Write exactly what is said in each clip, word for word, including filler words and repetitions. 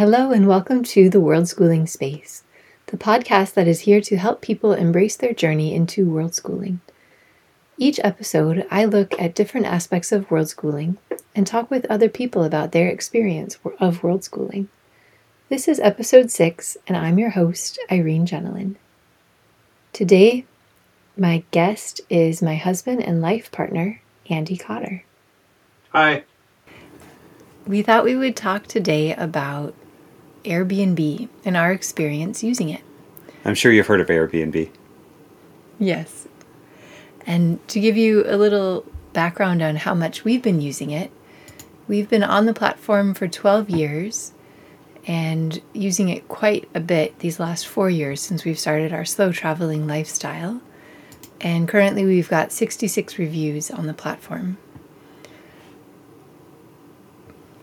Hello and welcome to The World Schooling Space, the podcast that is here to help people embrace their journey into world schooling. Each episode, I look at different aspects of world schooling and talk with other people about their experience of world schooling. This is episode six, and I'm your host, Irene Jenelin. Today, my guest is my husband and life partner, Andy Cotter. Hi. We thought we would talk today about Airbnb and our experience using it. I'm sure you've heard of Airbnb. Yes. And to give you a little background on how much we've been using it, we've been on the platform for twelve years and using it quite a bit these last four years since we've started our slow traveling lifestyle. And currently we've got sixty-six reviews on the platform.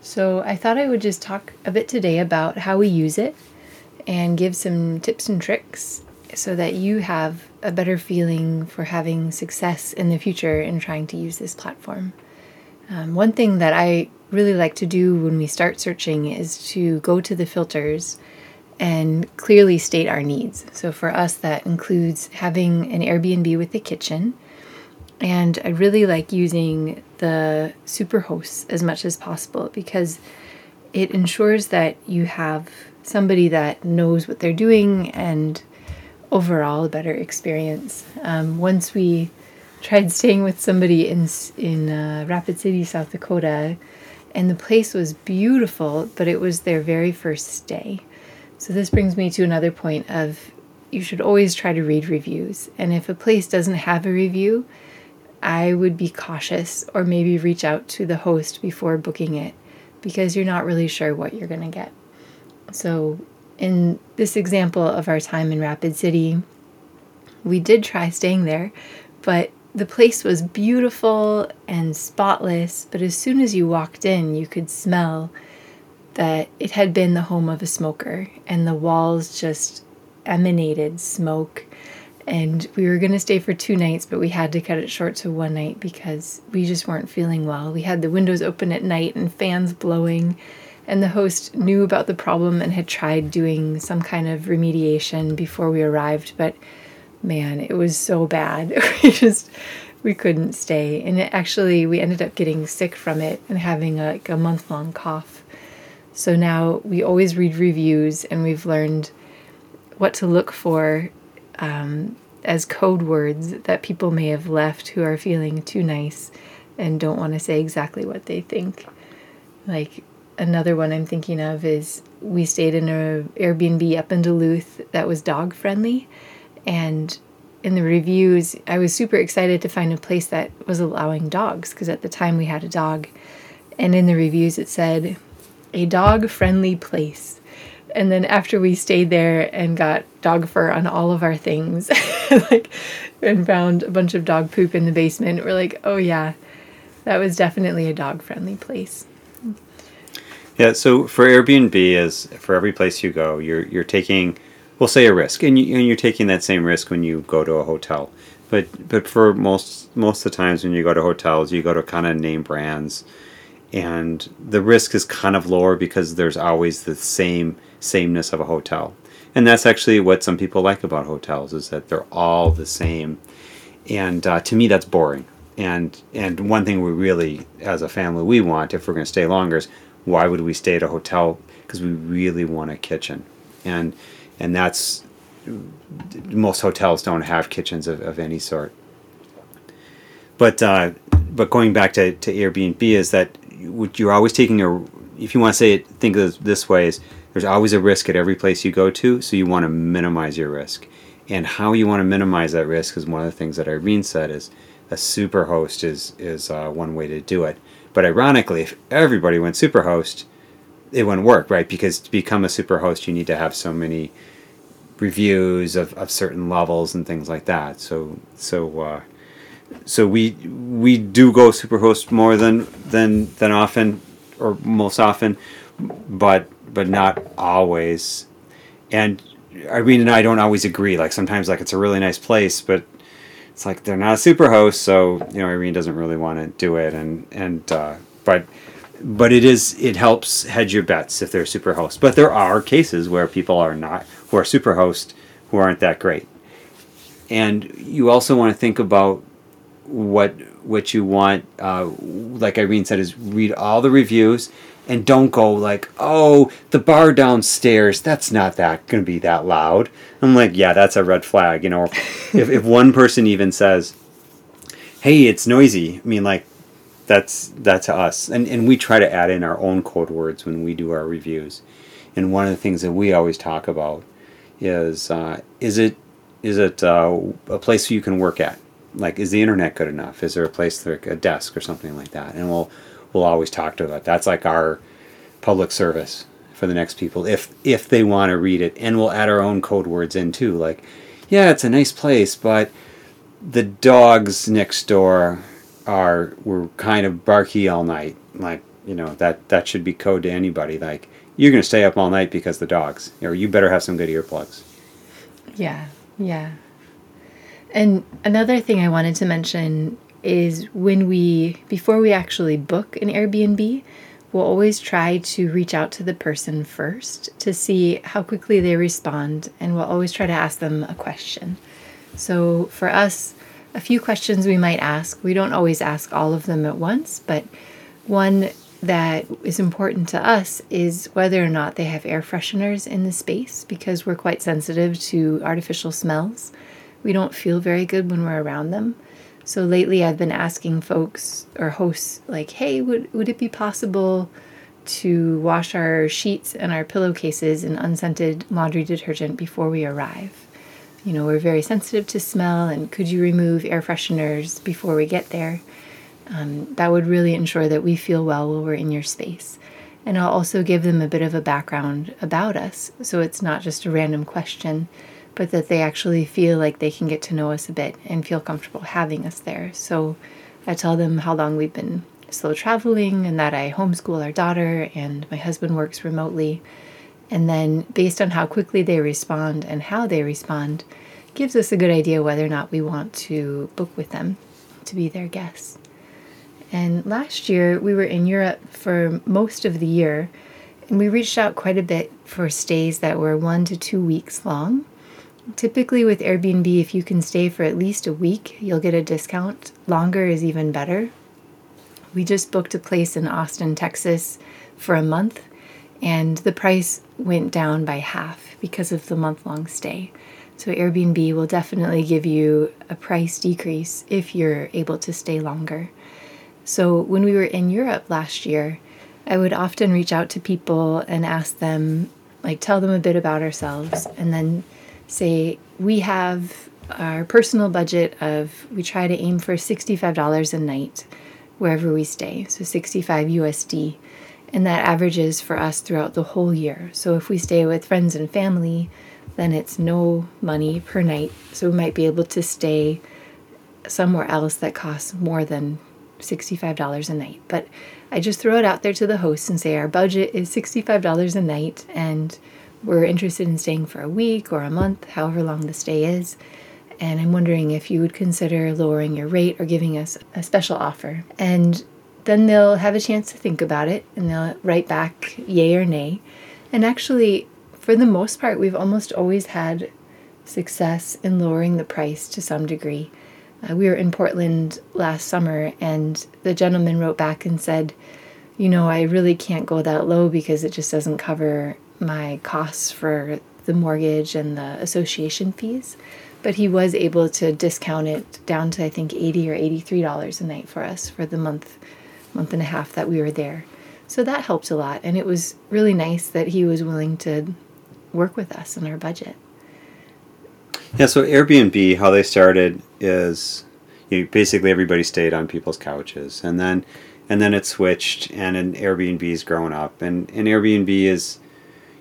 So I thought I would just talk a bit today about how we use it and give some tips and tricks so that you have a better feeling for having success in the future in trying to use this platform. Um, one thing that I really like to do when we start searching is to go to the filters and clearly state our needs. So for us, that includes having an Airbnb with a kitchen. And I really like using the super hosts as much as possible because it ensures that you have somebody that knows what they're doing and overall a better experience. Um, once we tried staying with somebody in in uh, Rapid City, South Dakota, and the place was beautiful, but it was their very first stay. So this brings me to another point of you should always try to read reviews. And if a place doesn't have a review, I would be cautious or maybe reach out to the host before booking it because you're not really sure what you're going to get. So in this example of our time in Rapid City, we did try staying there, but the place was beautiful and spotless. But as soon as you walked in, you could smell that it had been the home of a smoker and the walls just emanated smoke. And we were going to stay for two nights, but we had to cut it short to one night because we just weren't feeling well. We had the windows open at night and fans blowing, and the host knew about the problem and had tried doing some kind of remediation before we arrived. But man, it was so bad. We just, we couldn't stay. And it actually, we ended up getting sick from it and having a, like a month-long cough. So now we always read reviews, and we've learned what to look for Um, as code words that people may have left who are feeling too nice and don't want to say exactly what they think. Like another one I'm thinking of is we stayed in an Airbnb up in Duluth that was dog friendly, and in the reviews I was super excited to find a place that was allowing dogs because at the time we had a dog, and in the reviews it said a dog friendly place. And then after we stayed there and got dog fur on all of our things, like, and found a bunch of dog poop in the basement, we're like, oh yeah, that was definitely a dog-friendly place. Yeah, so for Airbnb, is for every place you go, you're you're taking, we'll say, a risk, and you and you're taking that same risk when you go to a hotel. But but for most most of the times when you go to hotels, you go to kind of name brands. And the risk is kind of lower because there's always the same sameness of a hotel. And that's actually what some people like about hotels, is that they're all the same. And uh, to me, that's boring. And and one thing we really, as a family, we want, if we're going to stay longer, is why would we stay at a hotel? Because we really want a kitchen. And and that's, most hotels don't have kitchens of, of any sort. But, uh, but going back to, to Airbnb is that you're always taking a, if you want to say it, think of it this way, is there's always a risk at every place you go to, so you want to minimize your risk. And how you want to minimize that risk is one of the things that Irene said, is a super host is, is uh, one way to do it. But ironically, if everybody went super host, it wouldn't work, right? Because to become a super host, you need to have so many reviews of, of certain levels and things like that. So, so, uh, So we we do go superhost more than than than often, or most often, but but not always. And Irene and I don't always agree. Like sometimes, like it's a really nice place, but it's like they're not a superhost, so you know Irene doesn't really want to do it. And and uh, but but it is it helps hedge your bets if they're super host. But there are cases where people are not who are super host who aren't that great. And you also want to think about what what you want. Uh, like Irene said, is read all the reviews and don't go like, oh, the bar downstairs, that's not that going to be that loud. I'm like, yeah, that's a red flag. You know, if, if one person even says, hey, it's noisy. I mean, like, that's that's us. And and we try to add in our own code words when we do our reviews. And one of the things that we always talk about is, uh, is it is it uh, a place you can work at? Like, is the internet good enough? Is there a place like a desk or something like that? And we'll we'll always talk to that. That's like our public service for the next people if if they want to read it. And we'll add our own code words in too. Like, yeah, it's a nice place, but the dogs next door are were kind of barky all night. Like, you know, that that should be code to anybody. Like, you're gonna stay up all night because the dogs, or you better have some good earplugs. Yeah, yeah. And another thing I wanted to mention is when we, before we actually book an Airbnb, we'll always try to reach out to the person first to see how quickly they respond, and we'll always try to ask them a question. So for us, a few questions we might ask. We don't always ask all of them at once, but one that is important to us is whether or not they have air fresheners in the space, because we're quite sensitive to artificial smells. We don't feel very good when we're around them. So lately I've been asking folks or hosts, like, hey, would would it be possible to wash our sheets and our pillowcases in unscented laundry detergent before we arrive? You know, we're very sensitive to smell, and could you remove air fresheners before we get there? Um, that would really ensure that we feel well while we're in your space. And I'll also give them a bit of a background about us, so it's not just a random question, but that they actually feel like they can get to know us a bit and feel comfortable having us there. So I tell them how long we've been slow traveling and that I homeschool our daughter and my husband works remotely. And then based on how quickly they respond and how they respond, gives us a good idea whether or not we want to book with them to be their guests. And last year we were in Europe for most of the year, and we reached out quite a bit for stays that were one to two weeks long. Typically with Airbnb, if you can stay for at least a week, you'll get a discount. Longer is even better. We just booked a place in Austin, Texas for a month, and the price went down by half because of the month-long stay. So Airbnb will definitely give you a price decrease if you're able to stay longer. So when we were in Europe last year, I would often reach out to people and ask them, like, tell them a bit about ourselves, and then say, we have our personal budget of, we try to aim for sixty-five dollars a night wherever we stay, so sixty-five U S D, and that averages for us throughout the whole year. So if we stay with friends and family, then it's no money per night, so we might be able to stay somewhere else that costs more than sixty-five dollars a night. But I just throw it out there to the host and say, our budget is sixty-five dollars a night, and we're interested in staying for a week or a month, however long the stay is, and I'm wondering if you would consider lowering your rate or giving us a special offer. And then they'll have a chance to think about it, and they'll write back yay or nay. And actually, for the most part, we've almost always had success in lowering the price to some degree. Uh, we were in Portland last summer, and the gentleman wrote back and said, you know, I really can't go that low because it just doesn't cover my costs for the mortgage and the association fees, but he was able to discount it down to, I think, eighty or eighty-three dollars a night for us for the month, month and a half that we were there. So that helped a lot, and it was really nice that he was willing to work with us on our budget. Yeah, so Airbnb, how they started is, you know, basically everybody stayed on people's couches, and then and then it switched, and an Airbnb's grown up, and an Airbnb is,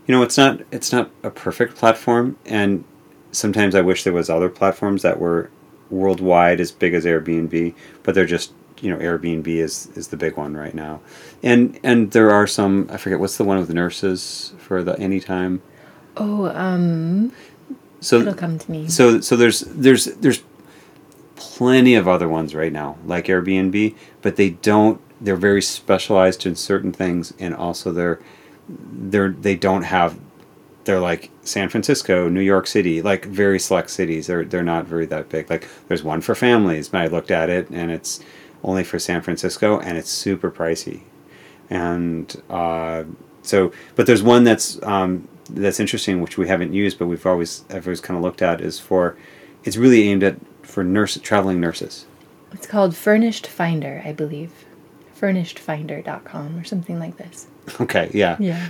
you know, it's not it's not a perfect platform, and sometimes I wish there was other platforms that were worldwide as big as Airbnb, but they're just, you know, Airbnb is, is the big one right now. And and there are some, I forget, what's the one with the nurses for the anytime? Oh, um so, it'll come to me. So so there's there's there's plenty of other ones right now, like Airbnb, but they don't they're very specialized in certain things, and also they're they're they don't have they're like San Francisco, New York City, like very select cities. They're they're not very that big. Like there's one for families, but I looked at it and it's only for San Francisco, and it's super pricey. And uh, so, but there's one that's um, that's interesting, which we haven't used, but we've always I've always kind of looked at is for. It's really aimed at for nurse traveling nurses. It's called Furnished Finder, I believe. furnished finder dot com or something like this. Okay, yeah. Yeah.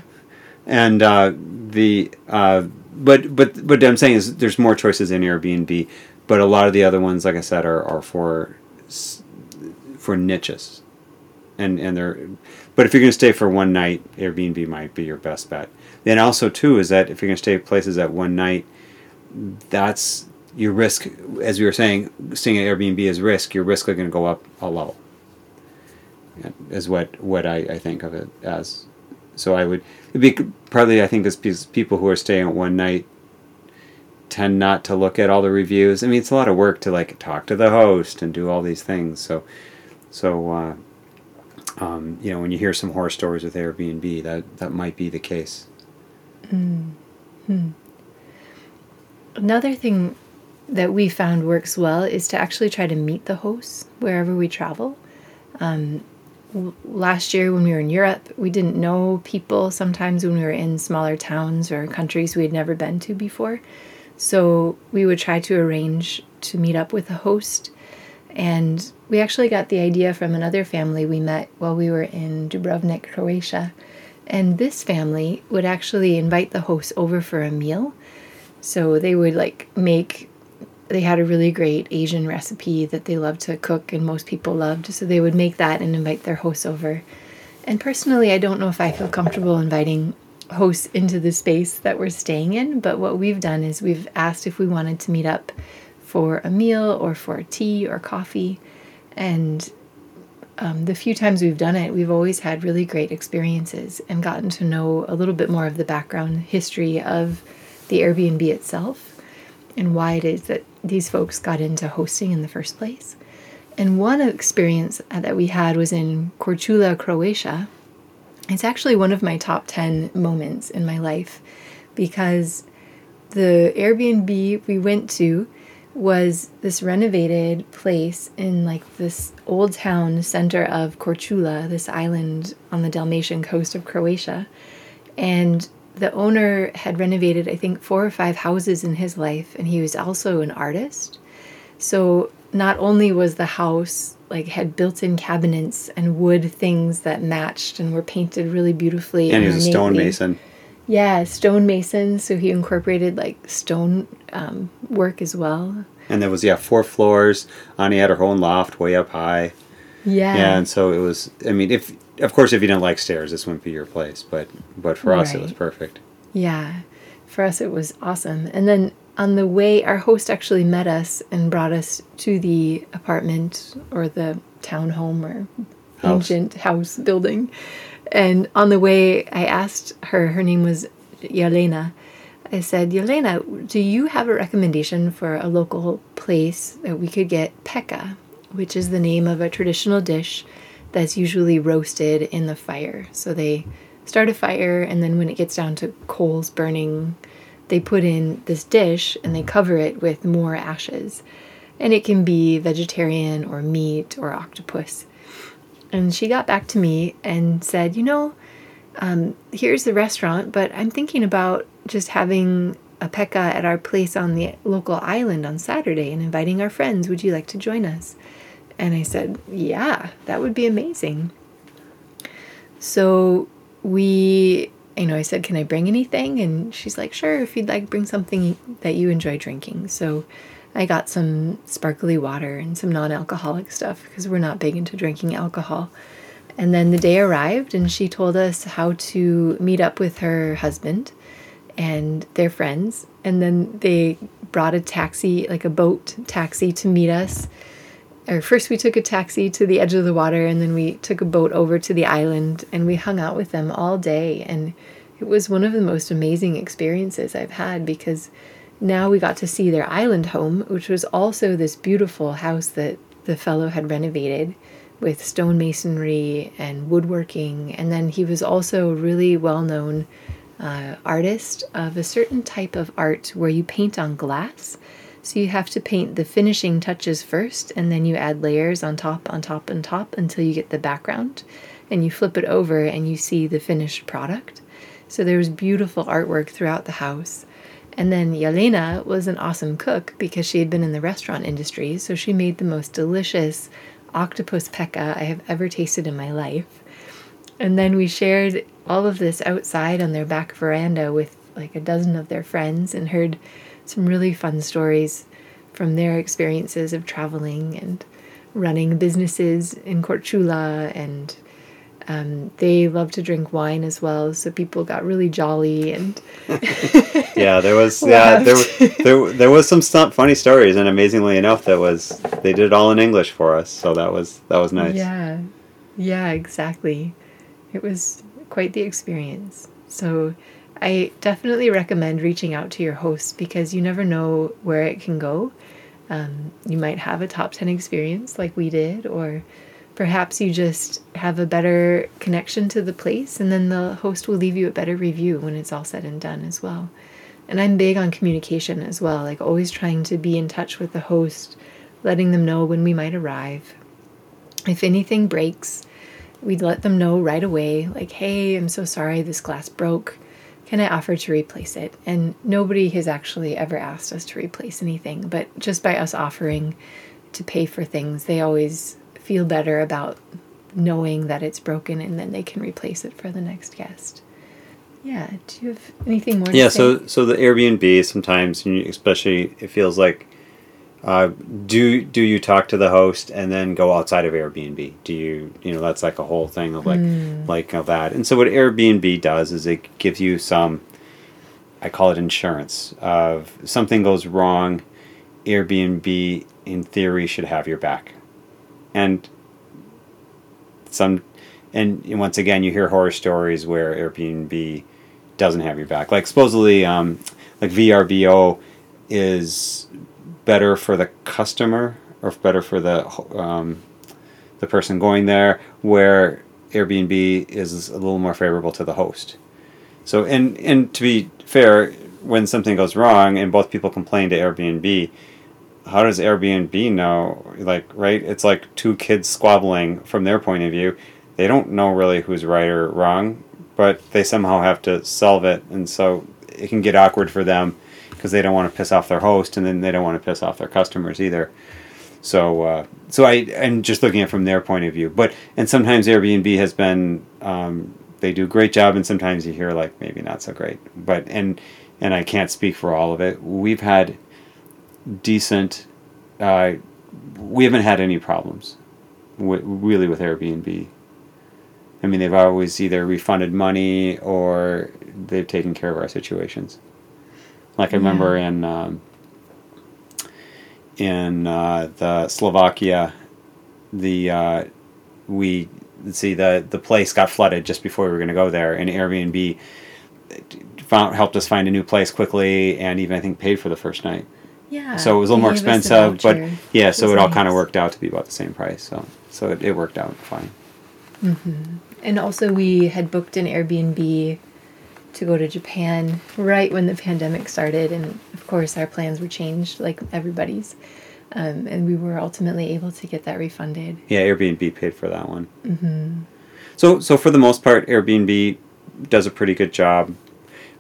And uh, the uh, but but what I'm saying is there's more choices in Airbnb, but a lot of the other ones, like I said, are, are for for niches, and and they're. But if you're going to stay for one night, Airbnb might be your best bet. Then also too is that if you're going to stay places at one night, that's your risk. As we were saying, staying at Airbnb is risk. Your risk are going to go up a level. Is what what I, I think of it as. So I would, it'd be probably, I think this people who are staying at one night tend not to look at all the reviews. I mean, it's a lot of work to like talk to the host and do all these things. So, so uh, um, you know, when you hear some horror stories with Airbnb, that, that might be the case. Mm-hmm. Another thing that we found works well is to actually try to meet the hosts wherever we travel. Um, last year when we were in Europe, we didn't know people sometimes when we were in smaller towns or countries we had never been to before. So we would try to arrange to meet up with a host. And we actually got the idea from another family we met while we were in Dubrovnik, Croatia. And this family would actually invite the host over for a meal. So they would like make... They had a really great Asian recipe that they loved to cook and most people loved. So they would make that and invite their hosts over. And personally, I don't know if I feel comfortable inviting hosts into the space that we're staying in. But what we've done is we've asked if we wanted to meet up for a meal or for tea or coffee. And um, the few times we've done it, we've always had really great experiences and gotten to know a little bit more of the background history of the Airbnb itself. And why it is that these folks got into hosting in the first place. And one experience that we had was in Korčula, Croatia. It's actually one of my top ten moments in my life because the Airbnb we went to was this renovated place in like this old town center of Korčula, this island on the Dalmatian coast of Croatia. And the owner had renovated, I think, four or five houses in his life, and he was also an artist. So not only was the house, like, had built-in cabinets and wood things that matched and were painted really beautifully. And he was a stonemason. Yeah, stonemason, so he incorporated, like, stone um, work as well. And there was, yeah, four floors, and he had her own loft way up high. Yeah. Yeah, and so it was, I mean, if... Of course, if you didn't like stairs, this wouldn't be your place. But but for us, right. It was perfect. Yeah. For us, it was awesome. And then on the way, our host actually met us and brought us to the apartment or the townhome or house. Ancient house building. And on the way, I asked her, her name was Yelena. I said, Yelena, do you have a recommendation for a local place that we could get Pekka, which is the name of a traditional dish that's usually roasted in the fire. So they start a fire, and then when it gets down to coals burning, they put in this dish and they cover it with more ashes. And it can be vegetarian or meat or octopus. And she got back to me and said, you know, um, here's the restaurant, but I'm thinking about just having a Pekka at our place on the local island on Saturday and inviting our friends. Would you like to join us? And I said, yeah, that would be amazing. So we, you know, I said, can I bring anything? And she's like, sure, if you'd like, bring something that you enjoy drinking. So I got some sparkly water and some non-alcoholic stuff because we're not big into drinking alcohol. And then the day arrived and she told us how to meet up with her husband and their friends. And then they brought a taxi, like a boat taxi, to meet us. Or first we took a taxi to the edge of the water, and then we took a boat over to the island, and we hung out with them all day. And it was one of the most amazing experiences I've had, because now we got to see their island home, which was also this beautiful house that the fellow had renovated with stonemasonry and woodworking. And then he was also a really well-known uh, artist of a certain type of art where you paint on glass. So you have to paint the finishing touches first, and then you add layers on top, on top, on top until you get the background. And you flip it over and you see the finished product. So there was beautiful artwork throughout the house. And then Yelena was an awesome cook because she had been in the restaurant industry, so she made the most delicious octopus Pekka I have ever tasted in my life. And then we shared all of this outside on their back veranda with like a dozen of their friends and heard some really fun stories from their experiences of traveling and running businesses in Korčula. And Um, they love to drink wine as well, so people got really jolly and yeah, there was yeah there, there there was some funny stories, and amazingly enough, that was they did it all in English for us, so that was that was nice. Yeah, yeah, exactly. It was quite the experience. So I definitely recommend reaching out to your host because you never know where it can go. Um, you might have a top ten experience like we did, or perhaps you just have a better connection to the place, and then the host will leave you a better review when it's all said and done as well. And I'm big on communication as well, like always trying to be in touch with the host, letting them know when we might arrive. If anything breaks, we'd let them know right away, like, hey, I'm so sorry, this glass broke. Can I offer to replace it? And nobody has actually ever asked us to replace anything, but just by us offering to pay for things, they always feel better about knowing that it's broken, and then they can replace it for the next guest. Yeah, do you have anything more yeah, to say? Yeah, so, so the Airbnb sometimes, especially it feels like, uh, do do you talk to the host and then go outside of Airbnb? Do you, you know, that's like a whole thing of like, mm. like of that. And so what Airbnb does is it gives you some, I call it insurance, of something goes wrong, Airbnb in theory should have your back. And some, and once again, you hear horror stories where Airbnb doesn't have your back. Like supposedly, um, like V R B O is better for the customer or better for the um, the person going there, where Airbnb is a little more favorable to the host. So, and and to be fair, when something goes wrong and both people complain to Airbnb, how does Airbnb know, like, right? It's like two kids squabbling from their point of view. They don't know really who's right or wrong, but they somehow have to solve it. And so it can get awkward for them because they don't want to piss off their host, and then they don't want to piss off their customers either. So uh, so I, I'm just looking at it from their point of view. But, and sometimes Airbnb has been, um, they do a great job, and sometimes you hear like maybe not so great. But, and, and I can't speak for all of it. We've had decent, uh, we haven't had any problems w- really with Airbnb. I mean, they've always either refunded money or they've taken care of our situations. Like I yeah. remember in um, in uh, the Slovakia, the uh, we let's see the the place got flooded just before we were going to go there, and Airbnb found helped us find a new place quickly, and even I think paid for the first night. Yeah. So it was a little more expensive, but yeah, so it all kind of worked out to be about the same price. So so it, it worked out fine. Mm-hmm. And also we had booked an Airbnb to go to Japan right when the pandemic started. And of course our plans were changed like everybody's. Um, and we were ultimately able to get that refunded. Yeah, Airbnb paid for that one. Mm-hmm. So, so for the most part, Airbnb does a pretty good job.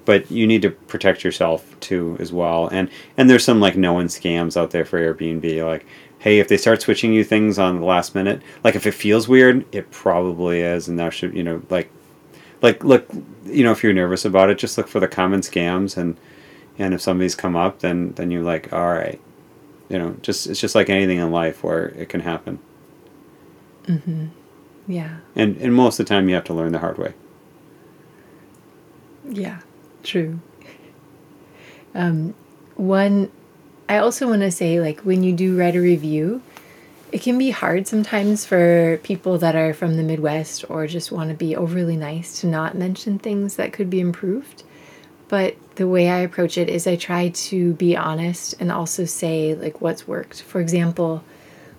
But you need to protect yourself too as well. And and there's some like known scams out there for Airbnb. Like, hey, if they start switching you things on the last minute, like if it feels weird, it probably is. And that should, you know, like, like look, you know, if you're nervous about it, just look for the common scams. And and if somebody's come up, then, then you're like, all right, you know, just it's just like anything in life where it can happen. Mm-hmm. Yeah. And and most of the time you have to learn the hard way. Yeah. True. Um, one, I also want to say, like, when you do write a review, it can be hard sometimes for people that are from the Midwest or just want to be overly nice to not mention things that could be improved. But the way I approach it is I try to be honest and also say, like, what's worked. For example,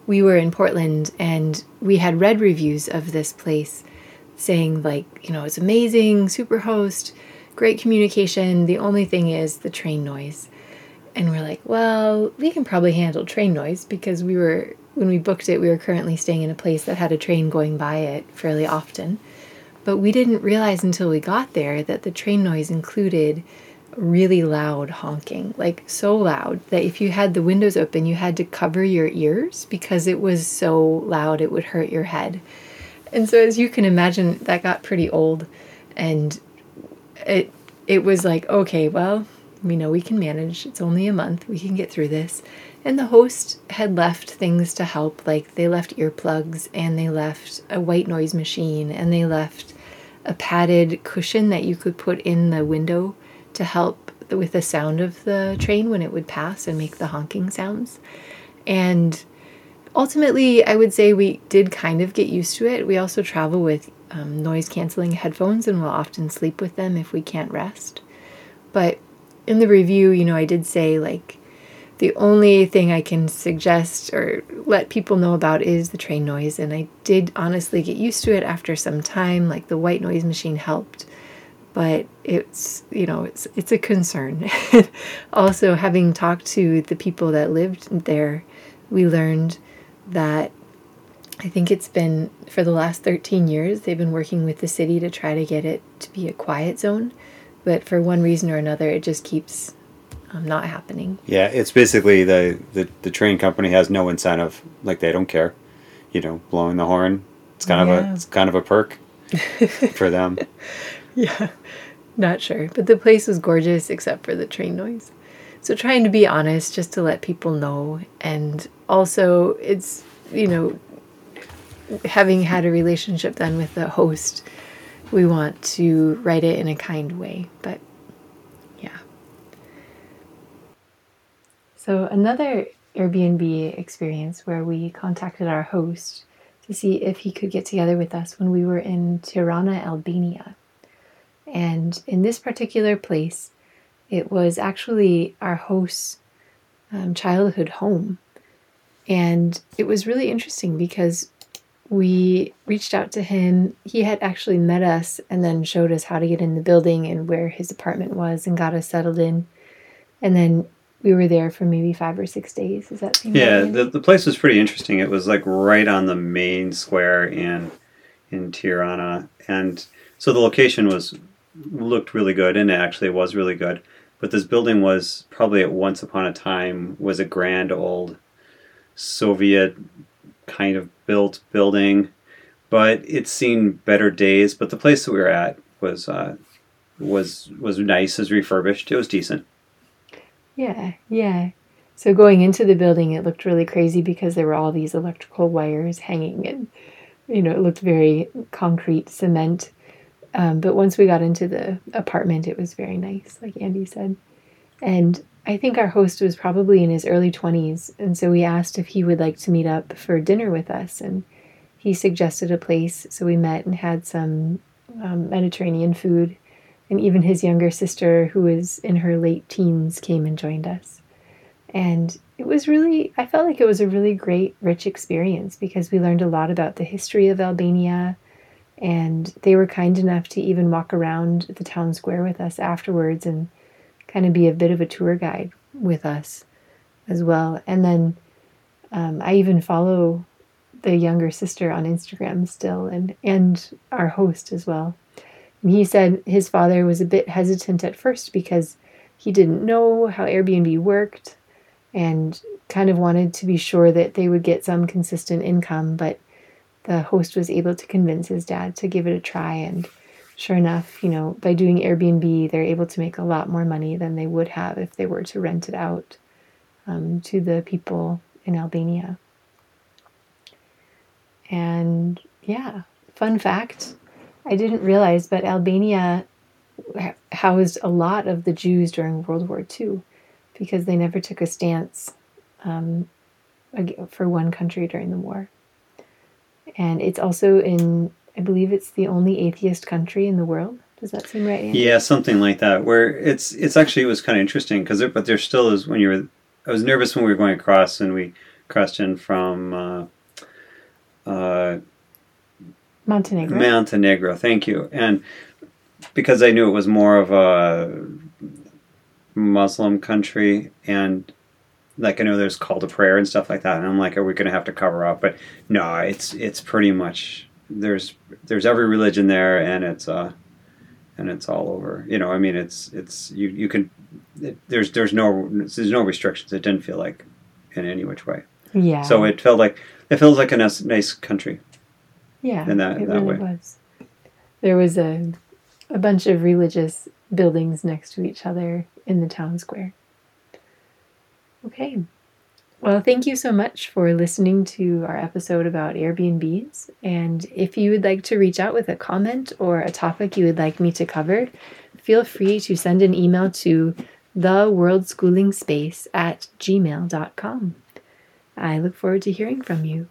we were in Portland and we had read reviews of this place saying, like, you know, it's amazing, super host, great communication. The only thing is the train noise. And we're like, well, we can probably handle train noise, because we were, when we booked it, we were currently staying in a place that had a train going by it fairly often. But we didn't realize until we got there that the train noise included really loud honking, like so loud that if you had the windows open, you had to cover your ears because it was so loud it would hurt your head. And so, as you can imagine, that got pretty old, and it it was like, okay, well, we know we can manage. It's only a month. We can get through this. And the host had left things to help, like they left earplugs and they left a white noise machine and they left a padded cushion that you could put in the window to help with the sound of the train when it would pass and make the honking sounds. And ultimately, I would say we did kind of get used to it. We also travel with um, noise-canceling headphones, and we'll often sleep with them if we can't rest. But in the review, you know, I did say, like, the only thing I can suggest or let people know about is the train noise. And I did honestly get used to it after some time. Like, the white noise machine helped. But it's, you know, it's it's a concern. Also, having talked to the people that lived there, we learned that I think it's been, for the last thirteen years, they've been working with the city to try to get it to be a quiet zone. But for one reason or another, it just keeps um, not happening. Yeah, it's basically the, the, the train company has no incentive. Like, they don't care. You know, blowing the horn, it's kind yeah. of a it's kind of a perk for them. Yeah, not sure. But the place was gorgeous except for the train noise. So trying to be honest just to let people know. And also, it's, you know, having had a relationship then with the host, we want to write it in a kind way. But yeah. So another Airbnb experience where we contacted our host to see if he could get together with us when we were in Tirana, Albania. And in this particular place, it was actually our host's um, childhood home. And it was really interesting because we reached out to him. He had actually met us and then showed us how to get in the building and where his apartment was and got us settled in. And then we were there for maybe five or six days. Is that seem Yeah, right? the, the place was pretty interesting. It was like right on the main square in in Tirana. And so the location was looked really good, and it actually was really good. But this building was probably at once upon a time was a grand old Soviet kind of built building, but it's seen better days. But the place that we were at was uh, was was nice. It was refurbished. It was decent. Yeah, yeah. So going into the building, it looked really crazy because there were all these electrical wires hanging, and you know it looked very concrete cement. Um, but once we got into the apartment, it was very nice, like Andy said. And I think our host was probably in his early twenties. And so we asked if he would like to meet up for dinner with us. And he suggested a place. So we met and had some um, Mediterranean food. And even his younger sister, who was in her late teens, came and joined us. And it was really, I felt like it was a really great, rich experience because we learned a lot about the history of Albania. And they were kind enough to even walk around the town square with us afterwards and kind of be a bit of a tour guide with us as well. And then um, I even follow the younger sister on Instagram still, and, and our host as well. And he said his father was a bit hesitant at first because he didn't know how Airbnb worked and kind of wanted to be sure that they would get some consistent income, but the host was able to convince his dad to give it a try, and sure enough, you know, by doing Airbnb, they're able to make a lot more money than they would have if they were to rent it out um, to the people in Albania. And yeah, fun fact, I didn't realize, but Albania housed a lot of the Jews during World War Two because they never took a stance um, for one country during the war. And it's also in, I believe it's the only atheist country in the world. Does that seem right, Andy? Yeah, something like that. Where it's it's actually, it was kind of interesting, because there, but there still is, when you were, I was nervous when we were going across and we question from uh, uh, Montenegro. Montenegro, thank you. And because I knew it was more of a Muslim country, and like I know there's call to prayer and stuff like that, and I'm like, are we going to have to cover up? But no, it's it's pretty much there's there's every religion there, and it's uh and it's all over. You know, I mean, it's it's you you can it, there's there's no there's no restrictions. It didn't feel like in any which way. Yeah. So it felt like it feels like a nice, nice country. Yeah. In that it that really way. Was. There was a a bunch of religious buildings next to each other in the town square. Okay. Well, thank you so much for listening to our episode about Airbnbs. And if you would like to reach out with a comment or a topic you would like me to cover, feel free to send an email to TheWorldSchoolingSpace at gmail dot com. I look forward to hearing from you.